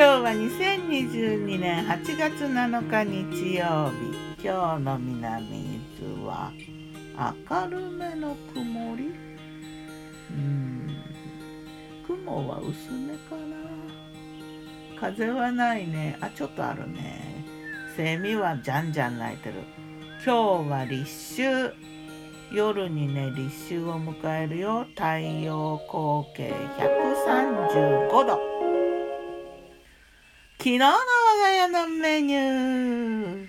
今日は2022年8月7日日曜日。今日の南伊豆は明るめの曇り。雲は薄めかな。風はないね。ちょっとあるね。セミはじゃんじゃん鳴いてる。今日は立秋。夜にね、立秋を迎えるよ。太陽光景135度。昨日の我が家のメニュー。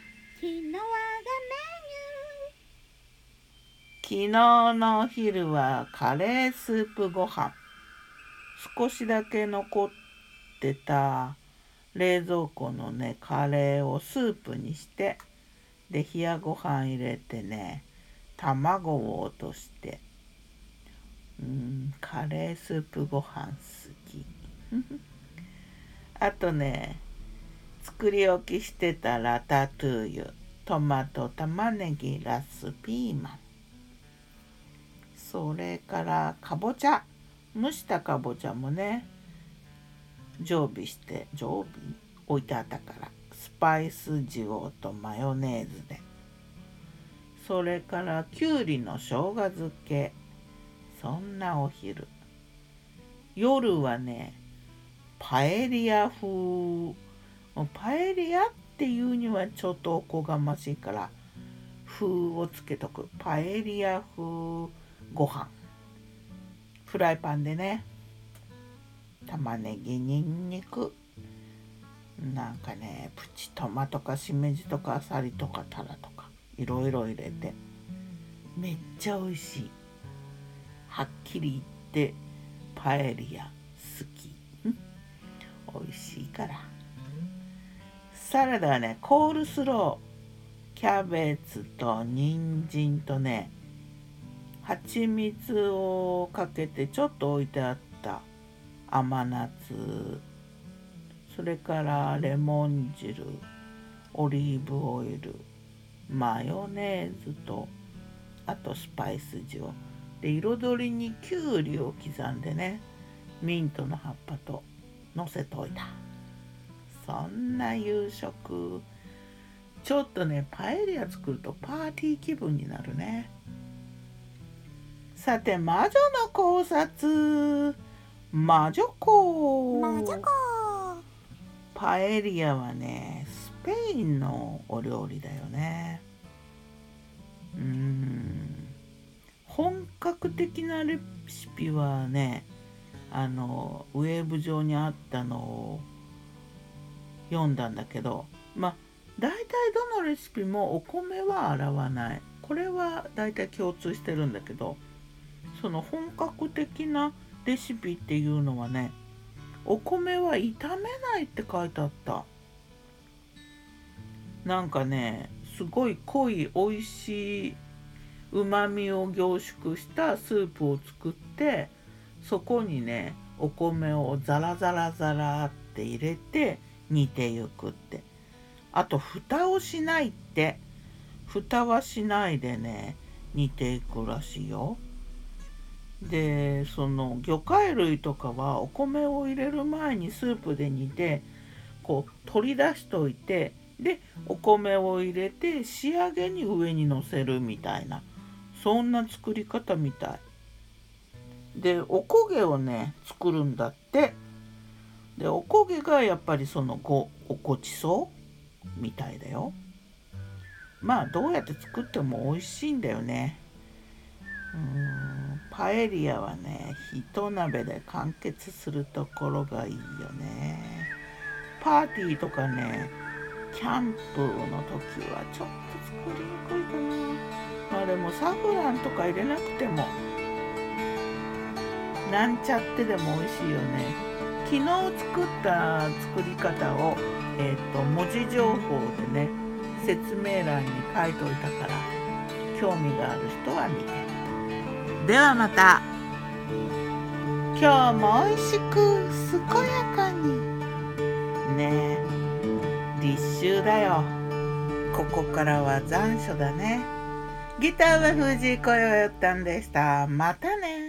昨日のお昼はカレースープご飯。少しだけ残ってた冷蔵庫のね、カレーをスープにして、で、冷やご飯入れてね、卵を落として、カレースープご飯好き。あとね、作り置きしてたラタトゥーユ、トマト、玉ねぎ、ラス、ピーマン。それからかぼちゃ、蒸したかぼちゃもね、常備置いてあったから、スパイス塩とマヨネーズで。それからきゅうりの生姜漬け。そんなお昼。夜はね、パエリア風。パエリアっていうにはちょっとおこがましいから風をつけとく。パエリア風ご飯。フライパンでね、玉ねぎ、にんにく、なんかね、プチトマとかしめじとかあさりとかタラとか。いろいろ入れてめっちゃ美味しい。はっきり言ってパエリア好き。美味しいから。サラダはね、コールスロー、キャベツと人参とね、蜂蜜をかけてちょっと置いてあった甘夏、それからレモン汁、オリーブオイル、マヨネーズと、あとスパイス塩で、彩りにきゅうりを刻んでね、ミントの葉っぱとのせといた。そんな夕食。ちょっとね、パエリア作るとパーティー気分になるね。さて、魔女の考察。魔女子。パエリアはね、スペインのお料理だよね。本格的なレシピはね、ウェブ上にあったのを読んだんだけど、大体どのレシピもお米は洗わない。これは大体共通してるんだけど、その本格的なレシピっていうのはね、お米は炒めないって書いてあった。なんかね、すごい濃い美味しいうまみを凝縮したスープを作って、そこにね、お米をザラザラザラって入れて煮てゆくって。あと蓋をしないって。蓋はしないでね、煮ていくらしいよ。で、その魚介類とかはお米を入れる前にスープで煮て、こう取り出しといて、で、お米を入れて仕上げに上にのせるみたいな、そんな作り方みたいで、おこげをね作るんだって。で、おこげがやっぱりそのおごちそうみたいだよ。どうやって作っても美味しいんだよね。パエリアはね、一鍋で完結するところがいいよね。パーティーとかね、キャンプの時はちょっと作りにくいかな。でもサフランとか入れなくてもなんちゃってでも美味しいよね。昨日作った作り方を、文字情報でね、説明欄に書いておいたから、興味がある人は見て。ではまた。今日も美味しく健やかにね。え立秋だよ。ここからは残暑だね。ギターは藤井こよよたんでした。またね。